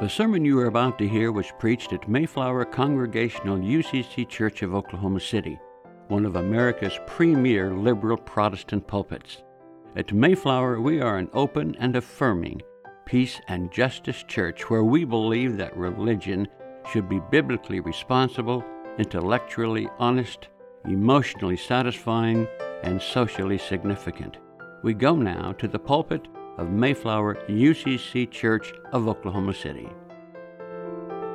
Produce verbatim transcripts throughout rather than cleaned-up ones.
The sermon you are about to hear was preached at Mayflower Congregational U C C Church of Oklahoma City, one of America's premier liberal Protestant pulpits. At Mayflower, we are an open and affirming peace and justice church where we believe that religion should be biblically responsible, intellectually honest, emotionally satisfying, and socially significant. We go now to the pulpit of Mayflower U C C Church of Oklahoma City.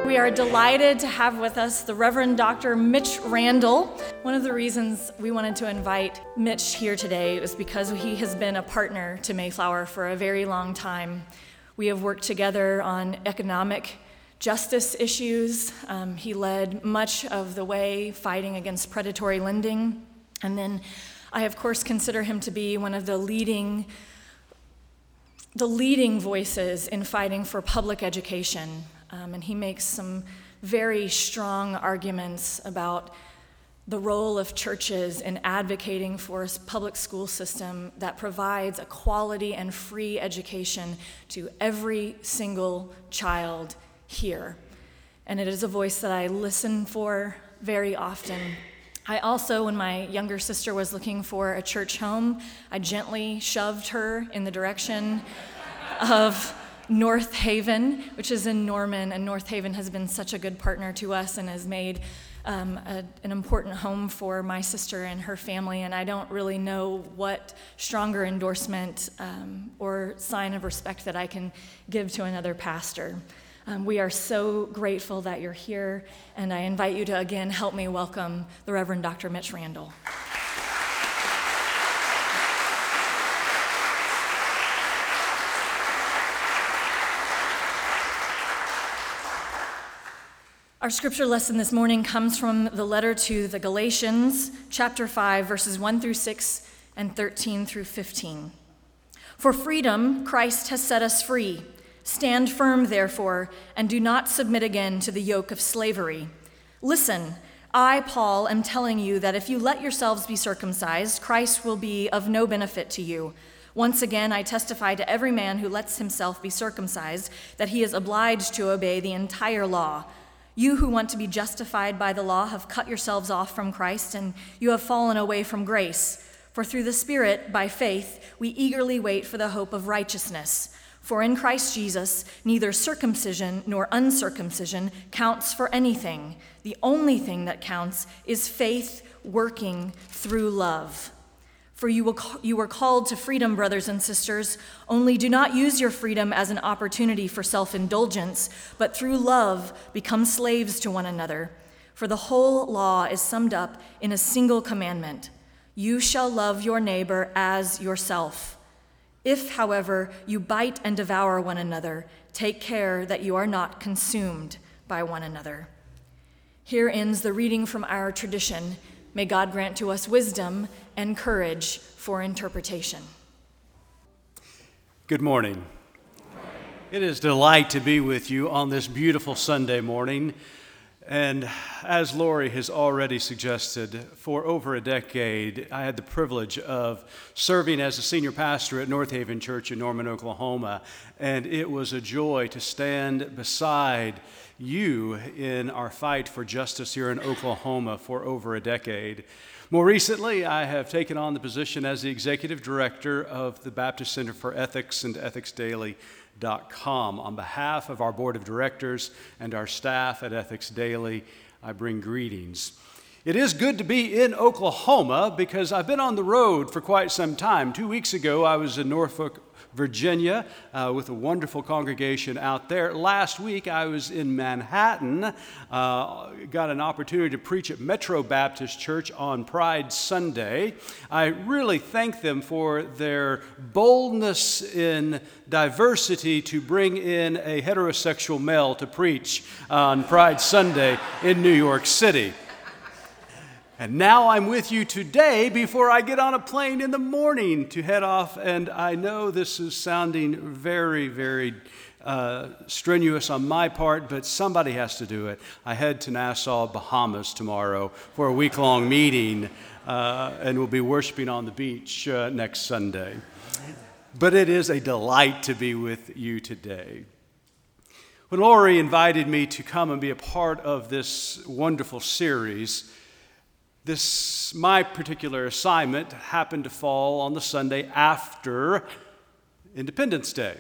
We are delighted to have with us the Reverend Doctor Mitch Randall. One of the reasons we wanted to invite Mitch here today is because he has been a partner to Mayflower for a very long time. We have worked together on economic justice issues. Um, he led much of the way fighting against predatory lending. And then I, of course, consider him to be one of the leading the leading voices in fighting for public education. Um, and he makes some very strong arguments about the role of churches in advocating for a public school system that provides a quality and free education to every single child here. And it is a voice that I listen for very often. I also, when my younger sister was looking for a church home, I gently shoved her in the direction of North Haven, which is in Norman, and North Haven has been such a good partner to us and has made um, a, an important home for my sister and her family, and I don't really know what stronger endorsement um, or sign of respect that I can give to another pastor. Um, we are so grateful that you're here, and I invite you to again help me welcome the Reverend Doctor Mitch Randall. Our scripture lesson this morning comes from the letter to the Galatians, chapter five, verses one through six and thirteen through fifteen. For freedom, Christ has set us free. Stand firm, therefore, and do not submit again to the yoke of slavery. Listen, I, Paul, am telling you that if you let yourselves be circumcised, Christ will be of no benefit to you. Once again, I testify to every man who lets himself be circumcised that he is obliged to obey the entire law. You who want to be justified by the law have cut yourselves off from Christ, and you have fallen away from grace. For through the Spirit, by faith, we eagerly wait for the hope of righteousness. For in Christ Jesus, neither circumcision nor uncircumcision counts for anything. The only thing that counts is faith working through love. For you will, you were called to freedom, brothers and sisters. Only do not use your freedom as an opportunity for self-indulgence, but through love become slaves to one another. For the whole law is summed up in a single commandment: you shall love your neighbor as yourself. If, however, you bite and devour one another, take care that you are not consumed by one another. Here ends the reading from our tradition. May God grant to us wisdom and courage for interpretation. Good morning. Good morning. It is a delight to be with you on this beautiful Sunday morning. And as Lori has already suggested, for over a decade, I had the privilege of serving as a senior pastor at North Haven Church in Norman, Oklahoma, and it was a joy to stand beside you in our fight for justice here in Oklahoma for over a decade. More recently, I have taken on the position as the executive director of the Baptist Center for Ethics and Ethics Daily. Com. On behalf of our board of directors and our staff at Ethics Daily, I bring greetings. It is good to be in Oklahoma because I've been on the road for quite some time. Two weeks ago, I was in Norfolk, Virginia, uh, with a wonderful congregation out there. Last week, I was in Manhattan, uh, got an opportunity to preach at Metro Baptist Church on Pride Sunday. I really thank them for their boldness in diversity to bring in a heterosexual male to preach on Pride Sunday in New York City. And now I'm with you today before I get on a plane in the morning to head off, and I know this is sounding very, very uh, strenuous on my part, but somebody has to do it. I head to Nassau, Bahamas tomorrow for a week-long meeting, uh, and we'll be worshiping on the beach uh, next Sunday. But it is a delight to be with you today. When Lori invited me to come and be a part of this wonderful series, This, my particular assignment happened to fall on the Sunday after Independence Day.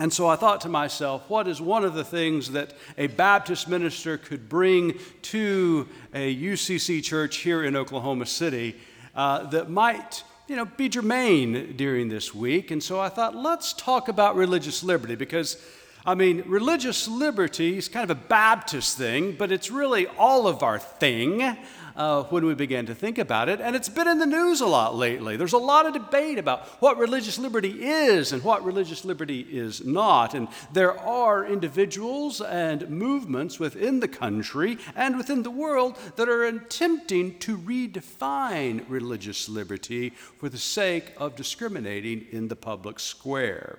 And so I thought to myself, what is one of the things that a Baptist minister could bring to a U C C church here in Oklahoma City uh, that might, you know, be germane during this week? And so I thought, let's talk about religious liberty, because I mean, religious liberty is kind of a Baptist thing, but it's really all of our thing uh, when we begin to think about it. And it's been in the news a lot lately. There's a lot of debate about what religious liberty is and what religious liberty is not. And there are individuals and movements within the country and within the world that are attempting to redefine religious liberty for the sake of discriminating in the public square.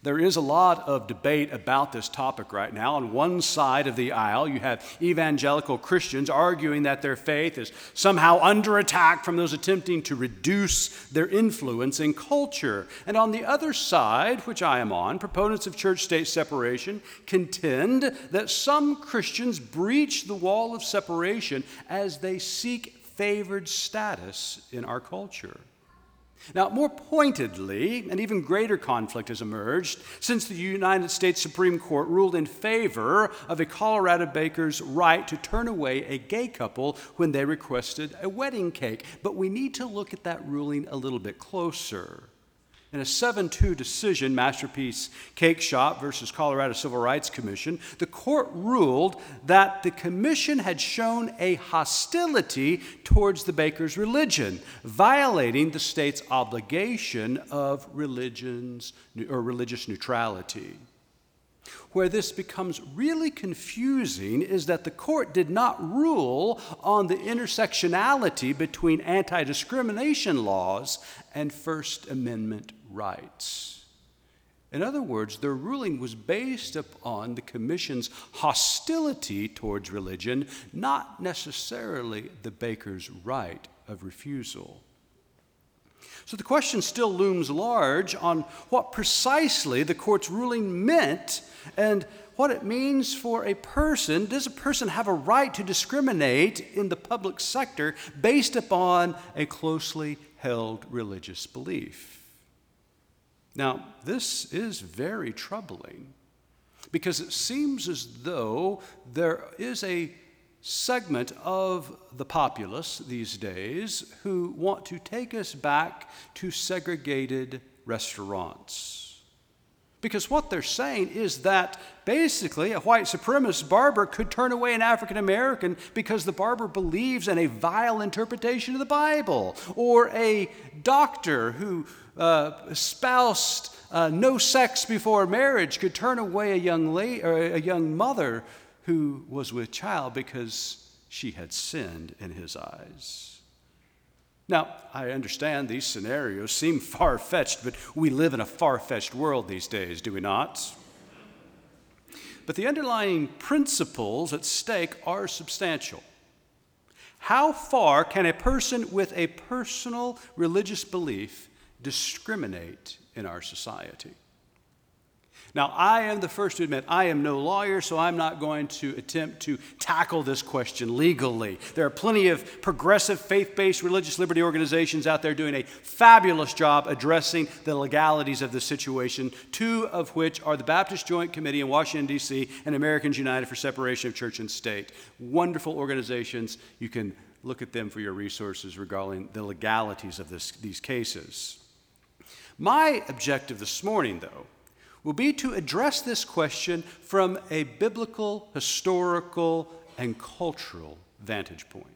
There is a lot of debate about this topic right now. On one side of the aisle, you have evangelical Christians arguing that their faith is somehow under attack from those attempting to reduce their influence in culture. And on the other side, which I am on, proponents of church-state separation contend that some Christians breach the wall of separation as they seek favored status in our culture. Now, more pointedly, an even greater conflict has emerged since the United States Supreme Court ruled in favor of a Colorado baker's right to turn away a gay couple when they requested a wedding cake. But we need to look at that ruling a little bit closer. In a seven two decision, Masterpiece Cake Shop versus Colorado Civil Rights Commission, the court ruled that the commission had shown a hostility towards the baker's religion, violating the state's obligation of religions or religious neutrality. Where this becomes really confusing is that the court did not rule on the intersectionality between anti-discrimination laws and First Amendment rights. In other words, their ruling was based upon the commission's hostility towards religion, not necessarily the baker's right of refusal. So the question still looms large on what precisely the court's ruling meant and what it means for a person. Does a person have a right to discriminate in the public sector based upon a closely held religious belief? Now, this is very troubling because it seems as though there is a segment of the populace these days who want to take us back to segregated restaurants. Because what they're saying is that basically a white supremacist barber could turn away an African American because the barber believes in a vile interpretation of the Bible, or a doctor who uh, espoused uh, no sex before marriage could turn away a young lady or a young mother who was with child because she had sinned in his eyes. Now, I understand these scenarios seem far-fetched, but we live in a far-fetched world these days, do we not? But the underlying principles at stake are substantial. How far can a person with a personal religious belief discriminate in our society? Now, I am the first to admit I am no lawyer, so I'm not going to attempt to tackle this question legally. There are plenty of progressive, faith-based religious liberty organizations out there doing a fabulous job addressing the legalities of the situation, two of which are the Baptist Joint Committee in Washington, D C, and Americans United for Separation of Church and State. Wonderful organizations. You can look at them for your resources regarding the legalities of this, these cases. My objective this morning, though, will be to address this question from a biblical, historical, and cultural vantage point.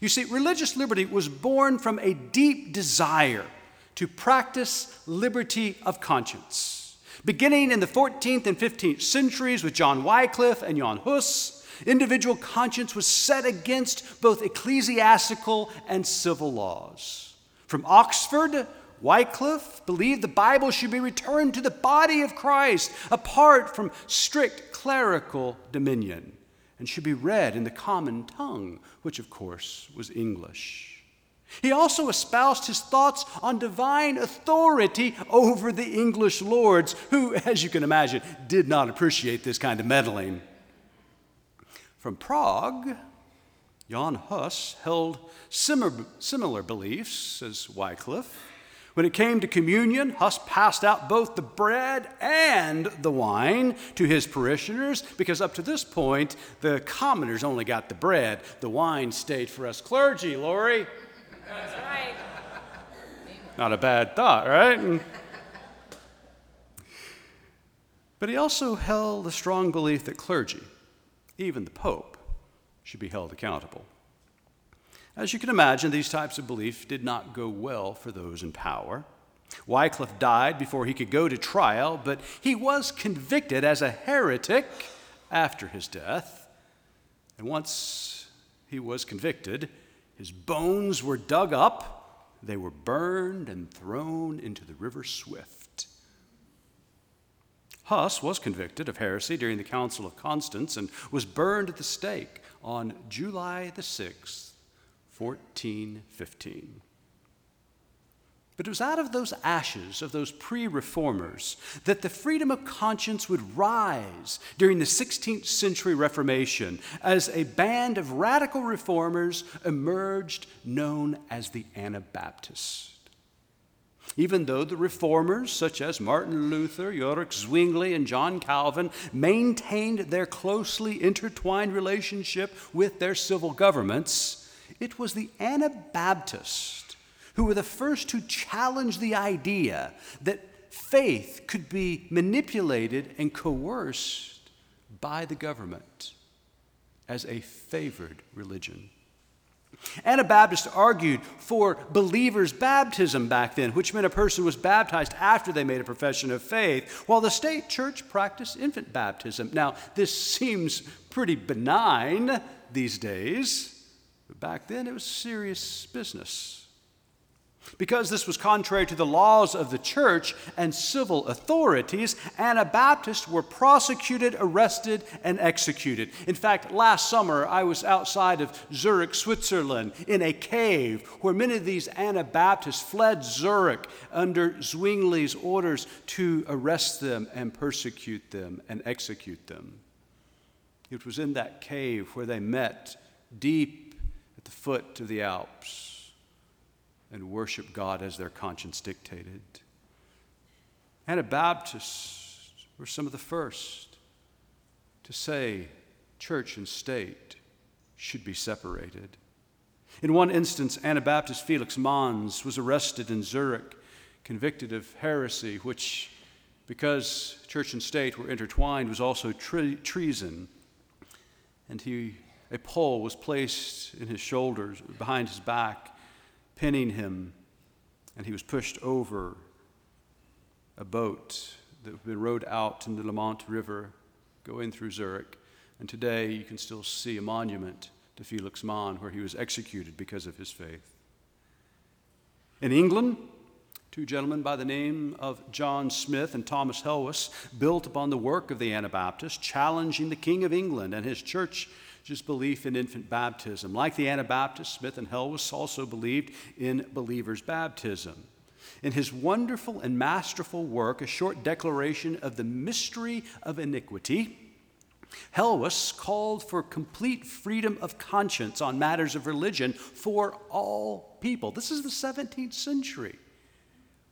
You see, religious liberty was born from a deep desire to practice liberty of conscience. Beginning in the fourteenth and fifteenth centuries with John Wycliffe and Jan Hus, individual conscience was set against both ecclesiastical and civil laws. From Oxford, Wycliffe believed the Bible should be returned to the body of Christ apart from strict clerical dominion and should be read in the common tongue, which of course was English. He also espoused his thoughts on divine authority over the English lords, who, as you can imagine, did not appreciate this kind of meddling. From Prague, Jan Hus held similar, similar beliefs as Wycliffe. When it came to communion, Hus passed out both the bread and the wine to his parishioners, because up to this point, the commoners only got the bread. The wine stayed for us clergy, Lori. That's right. Not a bad thought, right? But he also held a strong belief that clergy, even the Pope, should be held accountable. As you can imagine, these types of beliefs did not go well for those in power. Wycliffe died before he could go to trial, but he was convicted as a heretic after his death. And once he was convicted, his bones were dug up, they were burned and thrown into the River Swift. Hus was convicted of heresy during the Council of Constance and was burned at the stake on July the sixth, fourteen fifteen. But it was out of those ashes of those pre-reformers that the freedom of conscience would rise during the sixteenth century Reformation as a band of radical reformers emerged known as the Anabaptists. Even though the reformers, such as Martin Luther, Ulrich Zwingli, and John Calvin, maintained their closely intertwined relationship with their civil governments, it was the Anabaptists who were the first to challenge the idea that faith could be manipulated and coerced by the government as a favored religion. Anabaptists argued for believers' baptism back then, which meant a person was baptized after they made a profession of faith, while the state church practiced infant baptism. Now, this seems pretty benign these days. Back then, it was serious business. Because this was contrary to the laws of the church and civil authorities, Anabaptists were prosecuted, arrested, and executed. In fact, last summer, I was outside of Zurich, Switzerland, in a cave where many of these Anabaptists fled Zurich under Zwingli's orders to arrest them and persecute them and execute them. It was in that cave where they met deep the foot of the Alps and worship God as their conscience dictated. Anabaptists were some of the first to say church and state should be separated. In one instance, Anabaptist Felix Manz was arrested in Zurich, convicted of heresy, which, because church and state were intertwined, was also tre- treason. And he A pole was placed in his shoulders, behind his back, pinning him, and he was pushed over a boat that had been rowed out in the Lamont River, going through Zurich. And today you can still see a monument to Felix Mann, where he was executed because of his faith. In England, two gentlemen by the name of John Smith and Thomas Helwys built upon the work of the Anabaptists, challenging the King of England and his church's belief in infant baptism. Like the Anabaptists, Smith and Helwys also believed in believers' baptism. in his wonderful and masterful work, A Short Declaration of the Mystery of Iniquity, Helwys called for complete freedom of conscience on matters of religion for all people. This is the seventeenth century.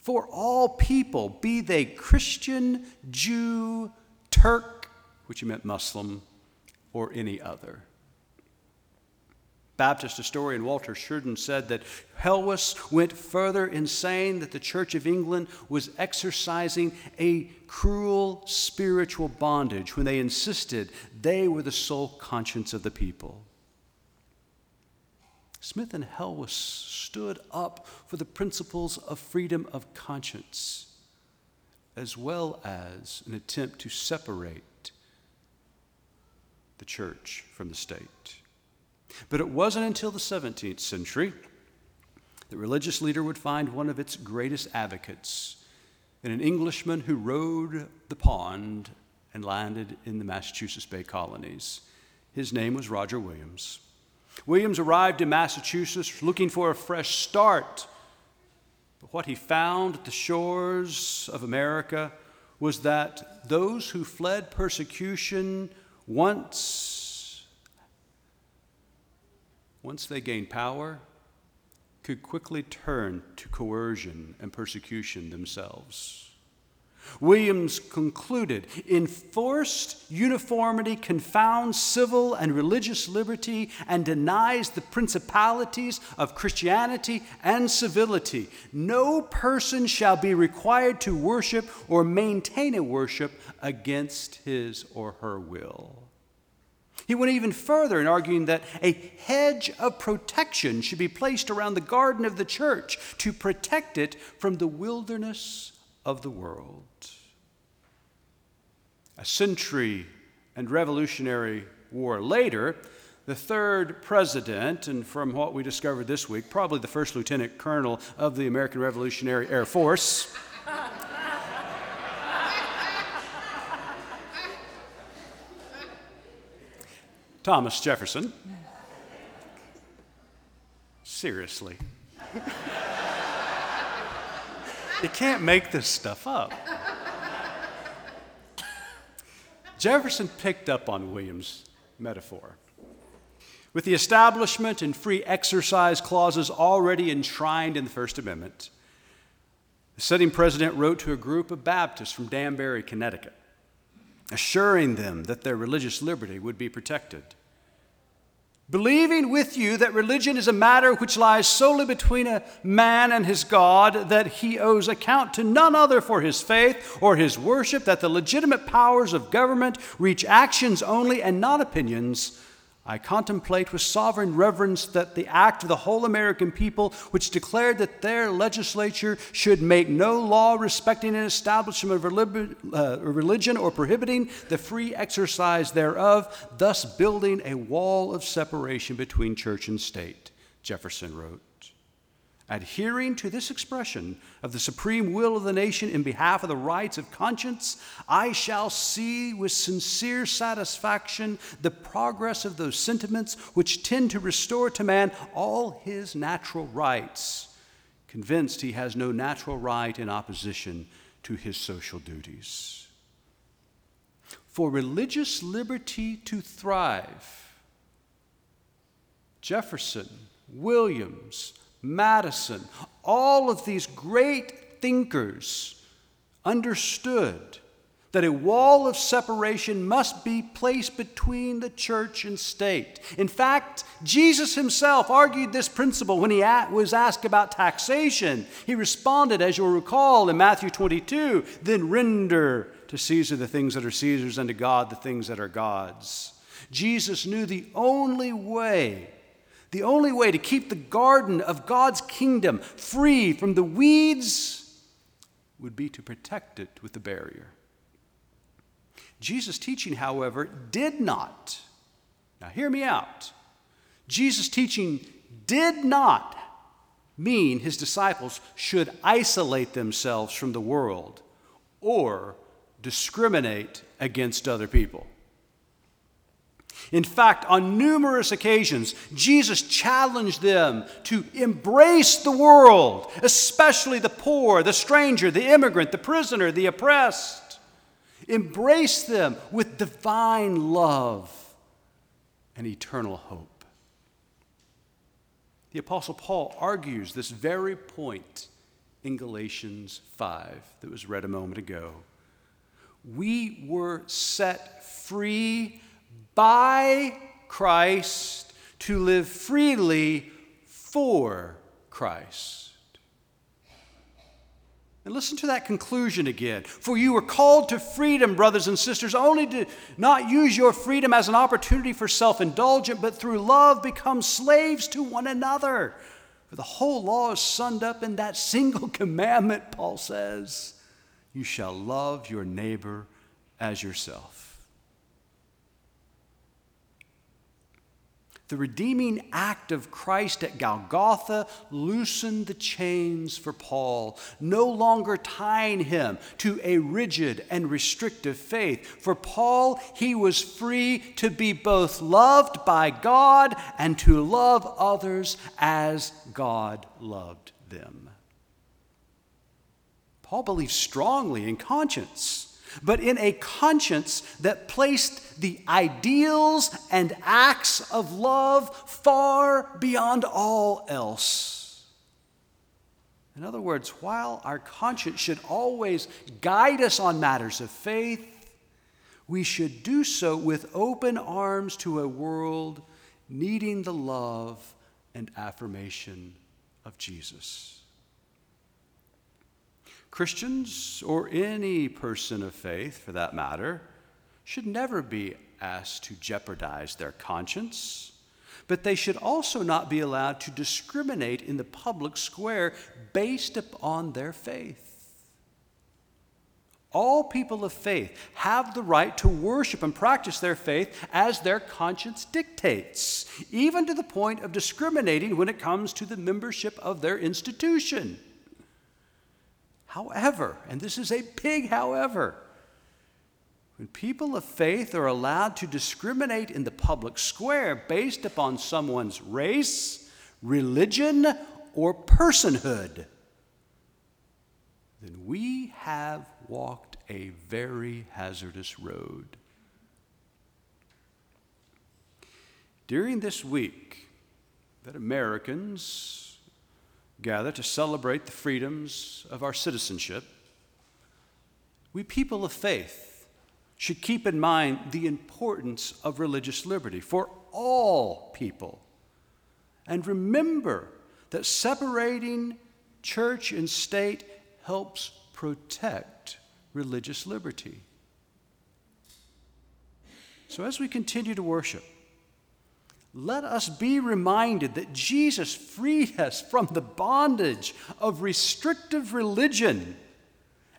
For all people, be they Christian, Jew, Turk, which he meant Muslim, or any other. Baptist historian Walter Sherden said that Helwys went further in saying that the Church of England was exercising a cruel spiritual bondage when they insisted they were the sole conscience of the people. Smith and Helwys stood up for the principles of freedom of conscience, as well as an attempt to separate the church from the state. But it wasn't until the seventeenth century that religious leader would find one of its greatest advocates in an Englishman who rode the pond and landed in the Massachusetts Bay Colonies. His name was Roger Williams. Williams arrived in Massachusetts looking for a fresh start. But what he found at the shores of America was that those who fled persecution once Once they gained power, could quickly turn to coercion and persecution themselves. Williams concluded, enforced uniformity confounds civil and religious liberty and denies the principalities of Christianity and civility. No person shall be required to worship or maintain a worship against his or her will. He went even further in arguing that a hedge of protection should be placed around the garden of the church to protect it from the wilderness of the world. A century and Revolutionary War later, the third president, and from what we discovered this week, probably the first lieutenant colonel of the American Revolutionary Air Force, Thomas Jefferson. Seriously. You can't make this stuff up. Jefferson picked up on Williams' metaphor. With the establishment and free exercise clauses already enshrined in the First Amendment, the sitting president wrote to a group of Baptists from Danbury, Connecticut, assuring them that their religious liberty would be protected. Believing with you that religion is a matter which lies solely between a man and his God, that he owes account to none other for his faith or his worship, that the legitimate powers of government reach actions only and not opinions, I contemplate with sovereign reverence that the act of the whole American people, which declared that their legislature should make no law respecting an establishment of religion or prohibiting the free exercise thereof, thus building a wall of separation between church and state, Jefferson wrote. Adhering to this expression of the supreme will of the nation in behalf of the rights of conscience, I shall see with sincere satisfaction the progress of those sentiments which tend to restore to man all his natural rights, convinced he has no natural right in opposition to his social duties. For religious liberty to thrive, Jefferson, Williams, Madison, all of these great thinkers understood that a wall of separation must be placed between the church and state. In fact, Jesus himself argued this principle when he was asked about taxation. He responded, as you'll recall, in Matthew twenty-two, "Then render to Caesar the things that are Caesar's, and to God the things that are God's." Jesus knew the only way The only way to keep the garden of God's kingdom free from the weeds would be to protect it with a barrier. Jesus' teaching, however, did not, now hear me out, Jesus' teaching did not mean his disciples should isolate themselves from the world or discriminate against other people. In fact, on numerous occasions, Jesus challenged them to embrace the world, especially the poor, the stranger, the immigrant, the prisoner, the oppressed. Embrace them with divine love and eternal hope. The Apostle Paul argues this very point in Galatians five that was read a moment ago. We were set free by Christ to live freely for Christ. And listen to that conclusion again. For you were called to freedom, brothers and sisters, only to not use your freedom as an opportunity for self-indulgence, but through love become slaves to one another. For the whole law is summed up in that single commandment, Paul says. You shall love your neighbor as yourself. The redeeming act of Christ at Golgotha loosened the chains for Paul, no longer tying him to a rigid and restrictive faith. For Paul, he was free to be both loved by God and to love others as God loved them. Paul believed strongly in conscience, but in a conscience that placed the ideals and acts of love far beyond all else. In other words, while our conscience should always guide us on matters of faith, we should do so with open arms to a world needing the love and affirmation of Jesus. Christians, or any person of faith for that matter, should never be asked to jeopardize their conscience, but they should also not be allowed to discriminate in the public square based upon their faith. All people of faith have the right to worship and practice their faith as their conscience dictates, even to the point of discriminating when it comes to the membership of their institution. However, and this is a big however, when people of faith are allowed to discriminate in the public square based upon someone's race, religion, or personhood, then we have walked a very hazardous road. During this week that Americans gather to celebrate the freedoms of our citizenship, we people of faith should keep in mind the importance of religious liberty for all people. And remember that separating church and state helps protect religious liberty. So as we continue to worship, let us be reminded that Jesus freed us from the bondage of restrictive religion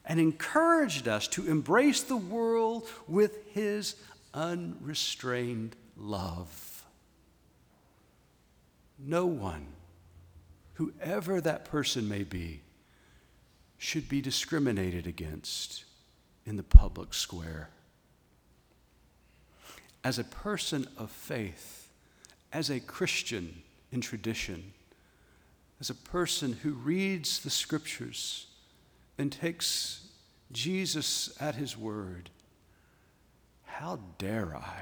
and encouraged us to embrace the world with his unrestrained love. No one, whoever that person may be, should be discriminated against in the public square. As a person of faith, as a Christian in tradition, as a person who reads the scriptures and takes Jesus at his word, how dare I,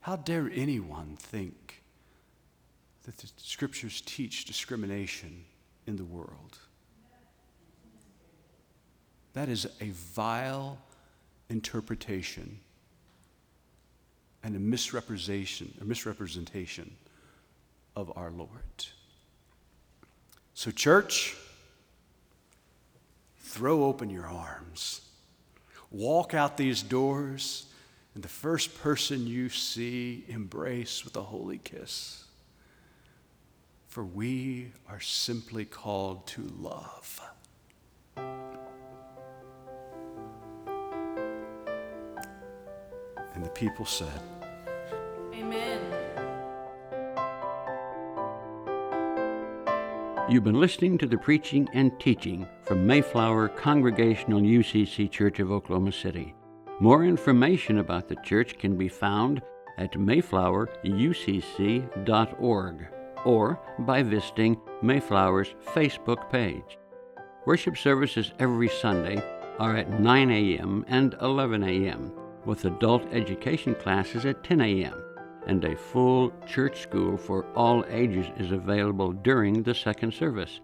how dare anyone think that the scriptures teach discrimination in the world? That is a vile interpretation and a misrepresentation, a misrepresentation of our Lord. So church, throw open your arms. Walk out these doors, and the first person you see, embrace with a holy kiss. For we are simply called to love. And the people said, Amen. You've been listening to the preaching and teaching from Mayflower Congregational U C C Church of Oklahoma City. More information about the church can be found at mayflower u c c dot org or by visiting Mayflower's Facebook page. Worship services every Sunday are at nine a.m. and eleven a.m., with adult education classes at ten a.m., and a full church school for all ages is available during the second service.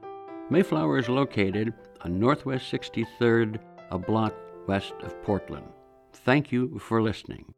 Mayflower is located on Northwest sixty-third, a block west of Portland. Thank you for listening.